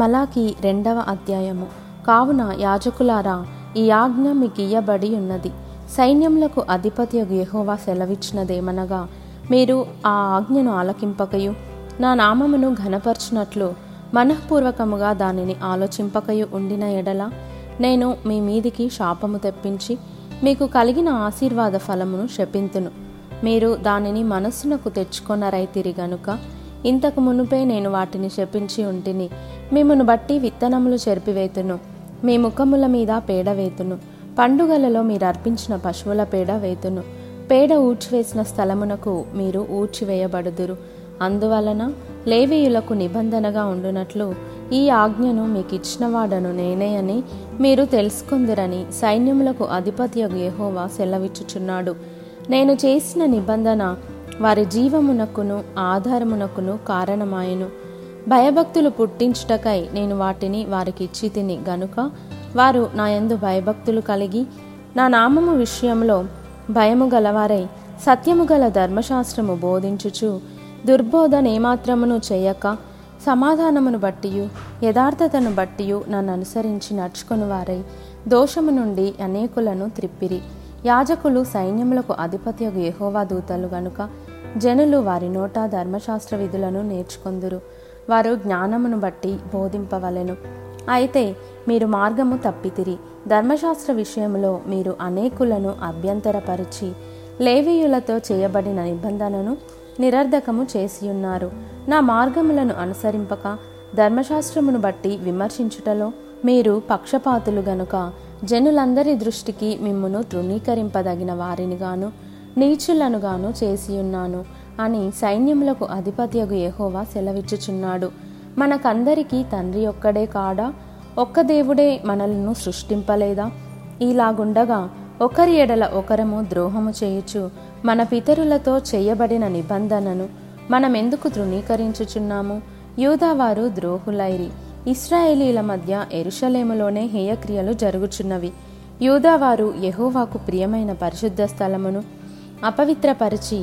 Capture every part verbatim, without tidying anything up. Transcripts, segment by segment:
మలాకి రెండవ అధ్యాయము. కావున యాజకులారా, ఈ ఆజ్ఞ మీకియ్యబడి ఉన్నది. సైన్యములకు అధిపతియగు యెహోవా సెలవిచ్చినదేమనగా, మీరు ఆ ఆజ్ఞను ఆలకింపకయు నా నామమును ఘనపరచునట్లు మనఃపూర్వకముగా దానిని ఆలోచింపకయు ఉండిన ఎడల, నేను మీ మీదికి శాపము తెప్పించి మీకు కలిగిన ఆశీర్వాద ఫలమును శపింతును. మీరు దానిని మనస్సునకు తెచ్చుకొనరైతిరి గనుక ఇంతకు మునుపే నేను వాటిని శపించి ఉంటిని. మిమ్మును బట్టి విత్తనములు చెరిపివేతును, మీ ముఖముల మీద పేడ వేతును, పండుగలలో మీరు అర్పించిన పశువుల పేడ వేతును, పేడ ఊడ్చివేసిన స్థలమునకు మీరు ఊడ్చివేయబడుదురు. అందువలన లేవీయులకు నిబంధనగా ఉండునట్లు ఈ ఆజ్ఞను మీకు ఇచ్చినవాడను నేనే అని మీరు తెలుసుకుందురని సైన్యములకు అధిపతియగు యెహోవా సెలవిచ్చుచున్నాడు. నేను చేసిన నిబంధన వారి జీవమునకును ఆధారమునకును కారణమాయను. భయభక్తులు పుట్టించుటకై నేను వాటిని వారికి ఇచ్చి తిని గనుక వారు నా యందు భయభక్తులు కలిగి నా నామము విషయంలో భయము గలవారై సత్యము గల ధర్మశాస్త్రము బోధించుచు దుర్బోధన ఏమాత్రమును చేయక సమాధానమును బట్టియు యథార్థతను బట్టియు నన్ను అనుసరించి నడుచుకుని వారై దోషము నుండి అనేకులను త్రిప్పిరి. యాజకులు సైన్యములకు అధిపతియగు యెహోవా దూతలు గనుక జనులు వారి నోట ధర్మశాస్త్ర విధులను నేర్చుకొందురు. వారు జ్ఞానమును బట్టి బోధింపవలెను. అయితే మీరు మార్గము తప్పితిరి. ధర్మశాస్త్ర విషయంలో మీరు అనేకులను అభ్యంతరపరిచి లేవీయులతో చేయబడిన నిబంధనను నిరర్ధకము చేసియున్నారు. నా మార్గములను అనుసరింపక ధర్మశాస్త్రమును బట్టి విమర్శించుటలో మీరు పక్షపాతులు గనుక జనులందరి దృష్టికి మిమ్మును తృణీకరింపదగిన వారినిగాను నీచులనుగాను చేసియున్నాను అని సైన్యములకు అధిపతియగు యెహోవా సెలవిచ్చుచున్నాడు. మనకందరికీ తండ్రి ఒక్కడే కాడా? ఒక్క దేవుడే మనలను సృష్టింపలేదా? ఇలాగుండగా ఒకరి ఎడల ఒకరము ద్రోహము చేయుచు మన పితరులతో చేయబడిన నిబంధనను మనమెందుకు తృణీకరించుచున్నాము? యూదావారు ద్రోహులైరి. ఇశ్రాయేలీల మధ్య యెరూషలేములోనే హేయక్రియలు జరుగుచున్నవి. యూదావారు యెహోవాకు ప్రియమైన పరిశుద్ధ స్థలమును అపవిత్రపరిచి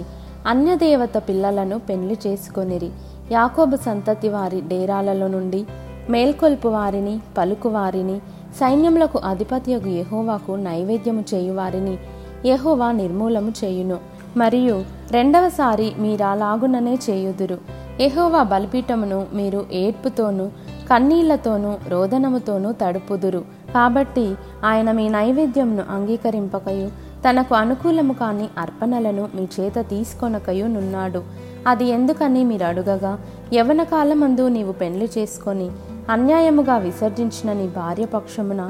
అన్యదేవత పిల్లలను పెళ్లి చేసుకొనిరి. యాకోబు సంతతి వారి డేరాలలో నుండి మేల్కొల్పు వారిని, పలుకువారిని, సైన్యములకు అధిపతియగు యెహోవాకు నైవేద్యము చేయువారిని యెహోవా నిర్మూలము చేయును. మరియు రెండవసారి మీరాలాగుననే చేయుదురు. యెహోవా బలిపీఠమును మీరు ఏడ్పుతోనూ కన్నీళ్లతోనూ రోదనముతోనూ తడుపుదురు. కాబట్టి ఆయన మీ నైవేద్యమును అంగీకరింపకయు తనకు అనుకూలము కాని అర్పణలను మీ చేత తీసుకొనకయు నున్నాడు. అది ఎందుకని మీరు అడుగగా, యవ్వన కాలమందు నీవు పెండ్లి చేసుకొని అన్యాయముగా విసర్జించిన నీ భార్య పక్షమున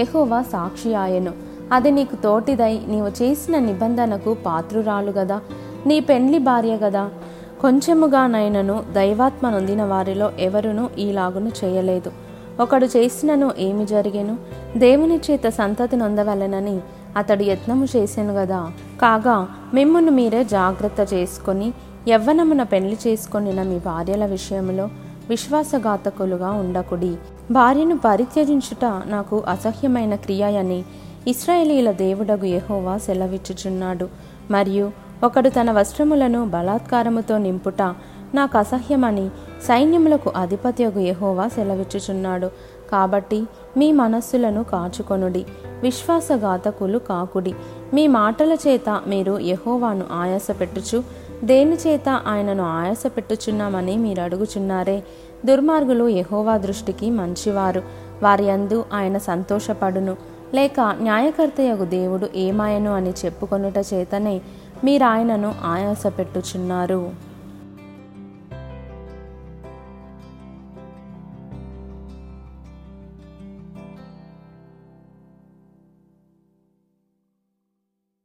యెహోవా సాక్షి ఆయను. అది నీకు తోటిదై నీవు చేసిన నిబంధనకు పాత్రురాలు గదా, నీ పెండ్లి భార్య గదా. కొంచెముగానైనను దైవాత్మ నొందిన వారిలో ఎవరునూ ఈలాగును చేయలేదు. ఒకడు చేసినను ఏమి జరిగెను? దేవుని చేత సంతతి నొందవలెనని అతడు యత్నము చేసెను గదా. కాగా మిమ్మును మీరే జాగ్రత్త చేసుకొని యవ్వనమున పెళ్లి చేసుకొనిన మీ భార్యల విషయంలో విశ్వాసఘాతకులుగా ఉండకుడి. భార్యను పరిత్యజించుట నాకు అసహ్యమైన క్రియ అని ఇశ్రాయేలీల దేవుడగు యెహోవా సెలవిచ్చుచున్నాడు. మరియు ఒకడు తన వస్త్రములను బలాత్కారముతో నింపుట నాకు అసహ్యమని సైన్యములకు అధిపతియగు యెహోవా సెలవిచ్చుచున్నాడు. కాబట్టి మీ మనస్సులను కాచుకొనుడి, విశ్వాసఘాతకులు కాకుడి. మీ మాటల చేత మీరు యెహోవాను ఆయాసపెట్టుచు దేనిచేత ఆయనను ఆయాసపెట్టుచున్నామని మీరు అడుగుచున్నారే. దుర్మార్గులు యెహోవా దృష్టికి మంచివారు, వారి యందు ఆయన సంతోషపడును. లేక న్యాయకర్తయగు దేవుడు ఏమాయను అని చెప్పుకొనుట చేతనే మీరాయనను ఆయాసపెట్టుచున్నారు.